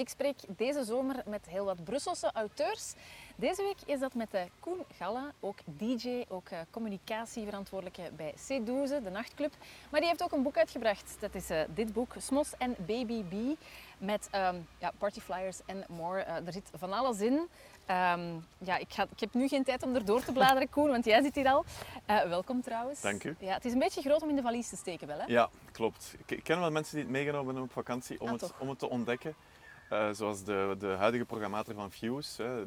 Ik spreek deze zomer met heel wat Brusselse auteurs. Deze week is dat met Koen Galle, ook DJ, ook communicatieverantwoordelijke bij CEDUS, de nachtclub. Maar die heeft ook een boek uitgebracht. Dat is dit boek, Smos en Baby Bee, met partyflyers en more. Er zit van alles in. Ik heb nu geen tijd om er door te bladeren, Koen, want jij zit hier al. Welkom trouwens. Dank u. Ja, het is een beetje groot om in de valies te steken wel, hè? Ja, klopt. Ik ken wel mensen die het meegenomen hebben op vakantie om het te ontdekken. Zoals de huidige programmator van Fuse.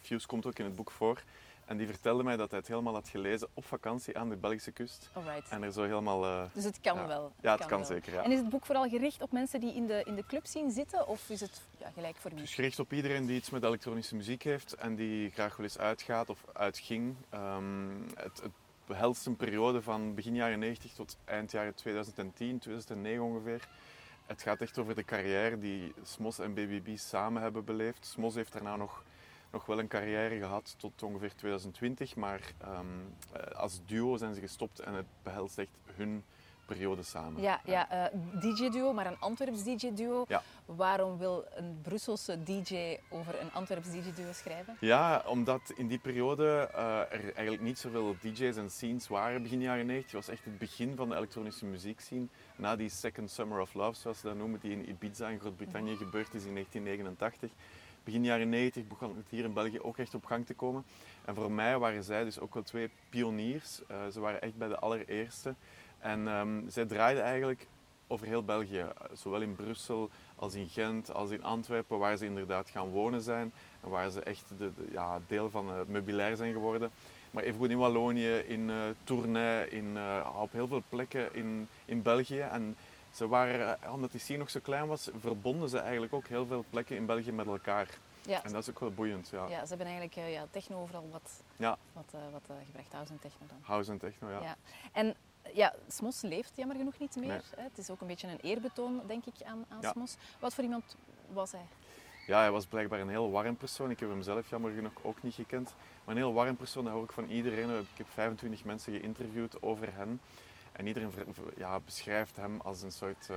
Fuse komt ook in het boek voor. En die vertelde mij dat hij het helemaal had gelezen op vakantie aan de Belgische kust. Alright. En er zo helemaal... Dus het kan wel. Ja, het kan wel. Zeker. Ja. En is het boek vooral gericht op mensen die in de club zien zitten? Of is het gelijk voor wie? Het is gericht op iedereen die iets met elektronische muziek heeft en die graag wel eens uitgaat of uitging. Het behelst een periode van begin jaren 90 tot eind jaren 2010, 2009 ongeveer. Het gaat echt over de carrière die Smos en Baby Bee samen hebben beleefd. Smos heeft daarna nog wel een carrière gehad tot ongeveer 2020, maar als duo zijn ze gestopt en het behelst echt hun periode samen. DJ-duo, maar een Antwerps DJ-duo. Ja. Waarom wil een Brusselse DJ over een Antwerps DJ-duo schrijven? Ja, omdat in die periode er eigenlijk niet zoveel DJ's en scenes waren begin jaren 90. Het was echt het begin van de elektronische muziekscene. Na die Second Summer of Love, zoals ze dat noemen, die in Ibiza en Groot-Brittannië gebeurd is in 1989. Begin jaren 90 begon het hier in België ook echt op gang te komen. En voor mij waren zij dus ook wel twee pioniers. Ze waren echt bij de allereerste. En zij draaiden eigenlijk over heel België, zowel in Brussel als in Gent, als in Antwerpen, waar ze inderdaad gaan wonen zijn en waar ze echt deel van het meubilair zijn geworden. Maar evengoed in Wallonië, in Tournai, op heel veel plekken in België. En ze waren, omdat die scene nog zo klein was, verbonden ze eigenlijk ook heel veel plekken in België met elkaar. Ja. En dat is ook wel boeiend, ja. Ja, ze hebben eigenlijk techno overal wat gebracht, house en techno dan. House en techno, ja. En Smos leeft jammer genoeg niet meer. Nee. Het is ook een beetje een eerbetoon, denk ik, aan Smos. Wat voor iemand was hij? Ja, hij was blijkbaar een heel warm persoon. Ik heb hem zelf jammer genoeg ook niet gekend. Maar een heel warm persoon, dat hoor ik van iedereen. Ik heb 25 mensen geïnterviewd over hem. En iedereen beschrijft hem als een soort...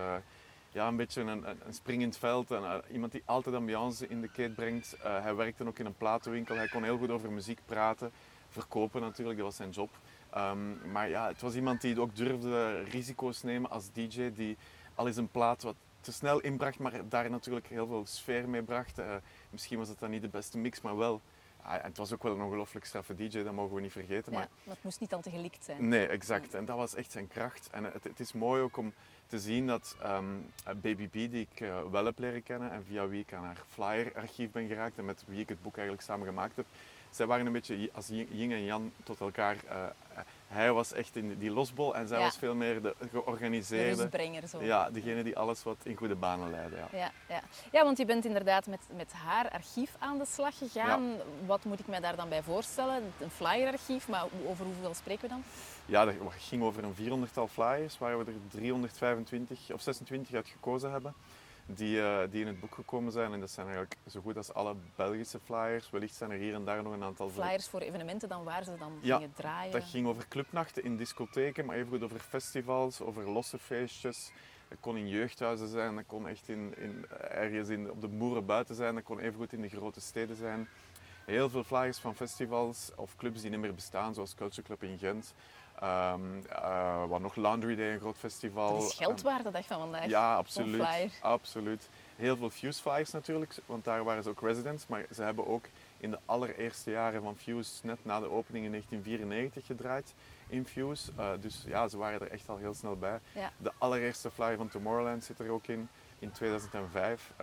een beetje een spring in het veld. En, iemand die altijd ambiance in de keet brengt. Hij werkte ook in een platenwinkel. Hij kon heel goed over muziek praten. Verkopen natuurlijk, dat was zijn job. Het was iemand die ook durfde risico's nemen als DJ, die al eens een plaat wat te snel inbracht, maar daar natuurlijk heel veel sfeer mee bracht. Misschien was het dan niet de beste mix, maar wel. Het was ook wel een ongelooflijk straffe DJ, dat mogen we niet vergeten. Ja, maar het moest niet al te gelikt zijn. Nee, exact. En dat was echt zijn kracht. En het is mooi ook om te zien dat Baby Bee, die ik wel heb leren kennen en via wie ik aan haar flyer-archief ben geraakt en met wie ik het boek eigenlijk samen gemaakt heb, zij waren een beetje als yin en yang tot elkaar. Hij was echt in die losbol en zij was veel meer de georganiseerde... De rustbrenger zo. Ja, degene die alles wat in goede banen leidde. Ja, want je bent inderdaad met haar archief aan de slag gegaan. Ja. Wat moet ik mij daar dan bij voorstellen? Een flyerarchief, maar over hoeveel spreken we dan? Ja, dat ging over een 400-tal flyers, waar we er 325 of 26 uit gekozen hebben. Die in het boek gekomen zijn. En dat zijn eigenlijk zo goed als alle Belgische flyers. Wellicht zijn er hier en daar nog een aantal... Flyers voor evenementen dan waar ze dan gingen draaien. Dat ging over clubnachten in discotheken, maar evengoed over festivals, over losse feestjes. Dat kon in jeugdhuizen zijn, dat kon echt ergens op de boeren buiten zijn, dat kon evengoed in de grote steden zijn. Heel veel flyers van festivals of clubs die niet meer bestaan, zoals Culture Club in Gent. Wat nog, Laundry Day, een groot festival. Dat is geldwaarde, dag van vandaag. Ja, absoluut. Heel veel Fuse flyers natuurlijk, want daar waren ze ook residents. Maar ze hebben ook in de allereerste jaren van Fuse, net na de opening in 1994, gedraaid in Fuse. Ze waren er echt al heel snel bij. Ja. De allereerste flyer van Tomorrowland zit er ook in 2005.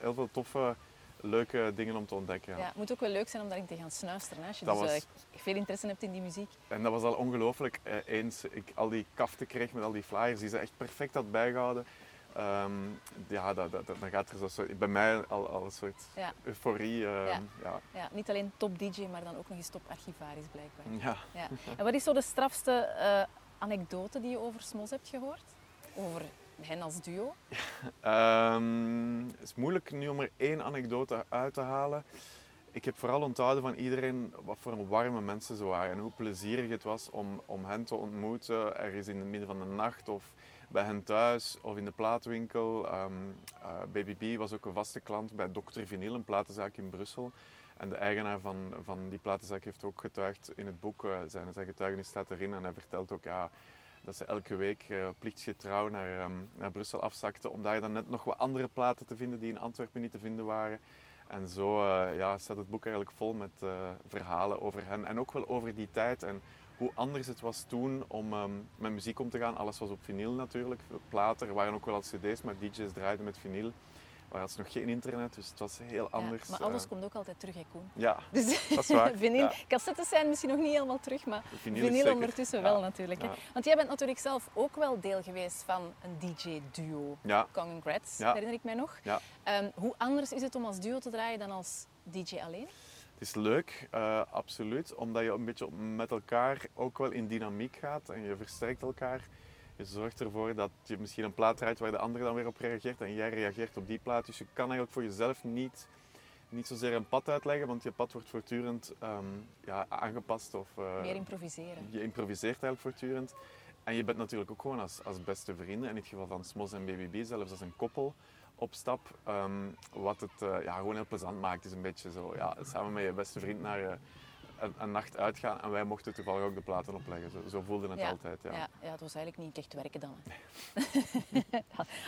Heel veel toffe... Leuke dingen om te ontdekken. Ja. Het moet ook wel leuk zijn om daarin te gaan snuisteren. Als je veel interesse hebt in die muziek. En dat was al ongelooflijk. Eens ik al die kaften kreeg met al die flyers die ze echt perfect had bijgehouden. Dan gaat er bij mij al een soort euforie. Niet alleen top DJ, maar dan ook nog eens top archivaris blijkbaar. Ja. Ja. En wat is zo de strafste anekdote die je over Smos hebt gehoord? Over hen als duo? Het is moeilijk nu om er één anekdote uit te halen. Ik heb vooral onthouden van iedereen wat voor een warme mensen ze waren en hoe plezierig het was om hen te ontmoeten ergens in het midden van de nacht of bij hen thuis of in de plaatwinkel. Baby Bee was ook een vaste klant bij Dr. Vinyl, een platenzaak in Brussel. En de eigenaar van die platenzaak heeft ook getuigd in het boek. Zijn getuigenis staat erin en hij vertelt ook dat ze elke week plichtsgetrouw naar Brussel afzakte om daar dan net nog wat andere platen te vinden die in Antwerpen niet te vinden waren. En zo staat het boek eigenlijk vol met verhalen over hen en ook wel over die tijd en hoe anders het was toen om met muziek om te gaan. Alles was op vinyl natuurlijk, platen, er waren ook wel al cd's, maar DJ's draaiden met vinyl. Maar het is nog geen internet, dus het was heel anders. Maar alles komt ook altijd terug, hè, Koen? Ja, dus, dat is waar. Vinyl, ja. Cassettes zijn misschien nog niet helemaal terug, maar vinyl ondertussen wel natuurlijk. Ja. Want jij bent natuurlijk zelf ook wel deel geweest van een DJ-duo. Ja. Congrats, herinner ik mij nog. Ja. Hoe anders is het om als duo te draaien dan als DJ alleen? Het is leuk, absoluut, omdat je een beetje met elkaar ook wel in dynamiek gaat en je versterkt elkaar. Je zorgt ervoor dat je misschien een plaat draait waar de ander dan weer op reageert en jij reageert op die plaat. Dus je kan eigenlijk voor jezelf niet zozeer een pad uitleggen, want je pad wordt voortdurend aangepast. Meer improviseren. Je improviseert eigenlijk voortdurend. En je bent natuurlijk ook gewoon als beste vrienden, in het geval van Smos en Baby Bee, zelfs als een koppel op stap, wat het gewoon heel plezant maakt. Het is een beetje zo, samen met je beste vriend naar... Een nacht uitgaan en wij mochten toevallig ook de platen opleggen. Zo voelde het altijd. Ja. Ja, het was eigenlijk niet echt werken dan. Nee.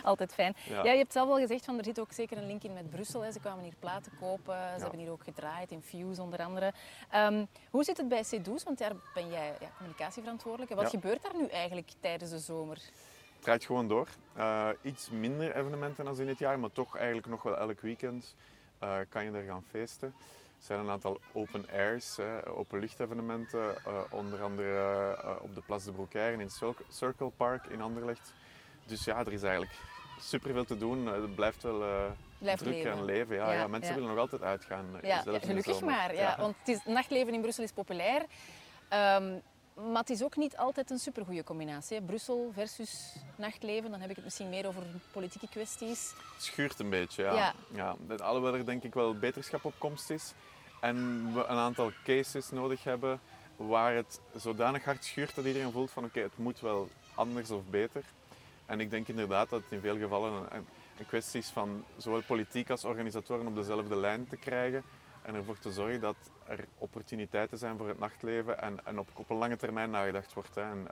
Altijd fijn. Ja. Ja, je hebt zelf al gezegd, er zit ook zeker een link in met Brussel. Hè. Ze kwamen hier platen kopen, ze hebben hier ook gedraaid, in Fuse onder andere. Hoe zit het bij CEDUS? Want daar ben jij communicatieverantwoordelijk. Wat gebeurt daar nu eigenlijk tijdens de zomer? Het draait gewoon door. Iets minder evenementen dan in dit jaar, maar toch eigenlijk nog wel elk weekend kan je er gaan feesten. Er zijn een aantal open airs, openlichtevenementen, onder andere op de Place de Broecaire en in Circle Park in Anderlecht. Dus ja, er is eigenlijk superveel te doen. Het blijft wel druk leven. En leven. Ja. Ja, mensen willen nog altijd uitgaan. Gelukkig maar. Ja. Want het is, nachtleven in Brussel is populair. Maar het is ook niet altijd een supergoeie combinatie. Hè? Brussel versus nachtleven, dan heb ik het misschien meer over politieke kwesties. Het schuurt een beetje, ja. Alhoewel er denk ik wel beterschap op komst is. En we een aantal cases nodig hebben waar het zodanig hard schuurt dat iedereen voelt van oké, het moet wel anders of beter. En ik denk inderdaad dat het in veel gevallen een kwestie is van zowel politiek als organisatoren op dezelfde lijn te krijgen. En ervoor te zorgen dat er opportuniteiten zijn voor het nachtleven en op een lange termijn nagedacht wordt. Hè. En,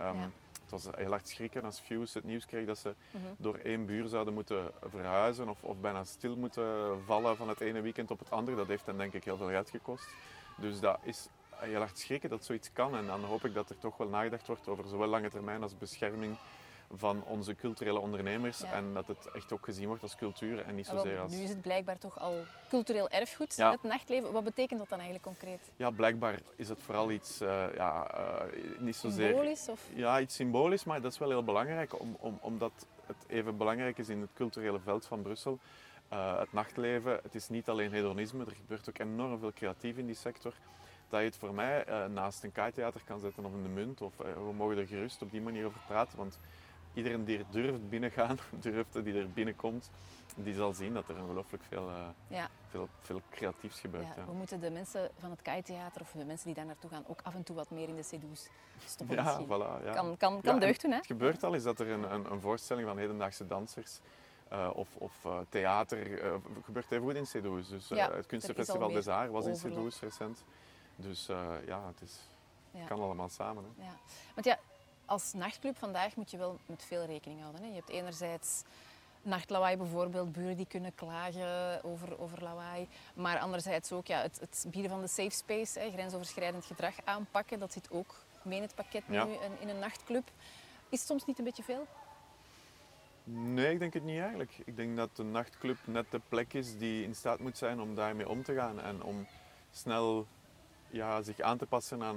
het was heel hard schrikken als Fuse het nieuws kreeg dat ze door één buur zouden moeten verhuizen of bijna stil moeten vallen van het ene weekend op het andere. Dat heeft hen denk ik heel veel geld gekost. Dus dat is heel hard schrikken dat zoiets kan. En dan hoop ik dat er toch wel nagedacht wordt over zowel lange termijn als bescherming van onze culturele ondernemers en dat het echt ook gezien wordt als cultuur en niet zozeer als... Nu is het blijkbaar toch al cultureel erfgoed, het nachtleven. Wat betekent dat dan eigenlijk concreet? Ja, blijkbaar is het vooral iets, niet zozeer... Symbolisch? Of? Ja, iets symbolisch, maar dat is wel heel belangrijk, omdat het even belangrijk is in het culturele veld van Brussel. Het nachtleven, het is niet alleen hedonisme, er gebeurt ook enorm veel creatief in die sector. Dat je het voor mij naast een Kaaitheater kan zetten of in De Munt, of we mogen er gerust op die manier over praten, want... Iedereen die er durft binnengaan, die er binnenkomt, die zal zien dat er ongelooflijk veel creatiefs gebeurt. Ja, ja. We moeten de mensen van het Kaaitheater of de mensen die daar naartoe gaan ook af en toe wat meer in de CEDUS stoppen. Ja, voilà, ja. Kan deugd doen, hè? Het gebeurt al, is dat er een voorstelling van hedendaagse dansers of theater gebeurt even goed in CEDUS. Dus het Kunstenfestival des Arts was in CEDUS recent. Dus het kan allemaal samen. Hè. Ja. Want als nachtclub vandaag moet je wel met veel rekening houden. Hè? Je hebt enerzijds nachtlawaai bijvoorbeeld, buren die kunnen klagen over lawaai. Maar anderzijds ook het bieden van de safe space, hè, grensoverschrijdend gedrag aanpakken. Dat zit ook mee in het pakket nu in een nachtclub. Is het soms niet een beetje veel? Nee, ik denk het niet eigenlijk. Ik denk dat de nachtclub net de plek is die in staat moet zijn om daarmee om te gaan en om snel zich aan te passen aan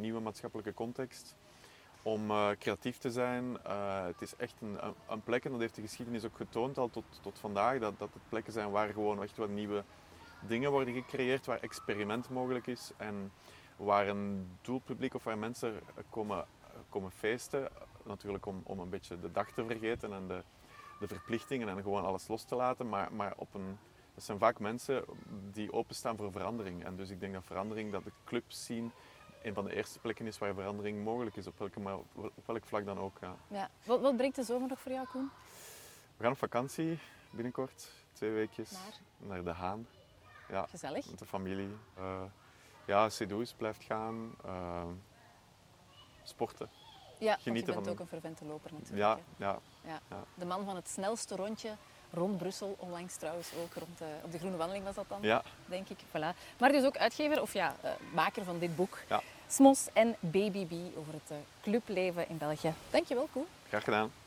nieuwe maatschappelijke context. Om creatief te zijn. Het is echt een plek, en dat heeft de geschiedenis ook getoond al tot vandaag, dat het plekken zijn waar gewoon echt wat nieuwe dingen worden gecreëerd, waar experiment mogelijk is en waar een doelpubliek of waar mensen komen feesten. Natuurlijk om een beetje de dag te vergeten en de verplichtingen en gewoon alles los te laten, maar dat zijn vaak mensen die openstaan voor verandering. En dus ik denk dat de clubscene een van de eerste plekken is waar verandering mogelijk is, op welk vlak dan ook. Ja. Ja. Wat brengt de zomer nog voor jou, Koen? We gaan op vakantie binnenkort, 2 weekjes, naar De Haan. Ja, gezellig. Met de familie. Ja, CEDUS blijft gaan. Sporten. Ja, genieten want je bent ook een fervente loper natuurlijk. Ja, ja, ja. Ja. De man van het snelste rondje rond Brussel, onlangs trouwens ook, op de Groene Wandeling was dat dan, ja, denk ik. Voilà. Maar dus ook uitgever, of ja, maker van dit boek, ja, Smos en Baby Bee over het clubleven in België. Dankjewel, Koen. Graag gedaan.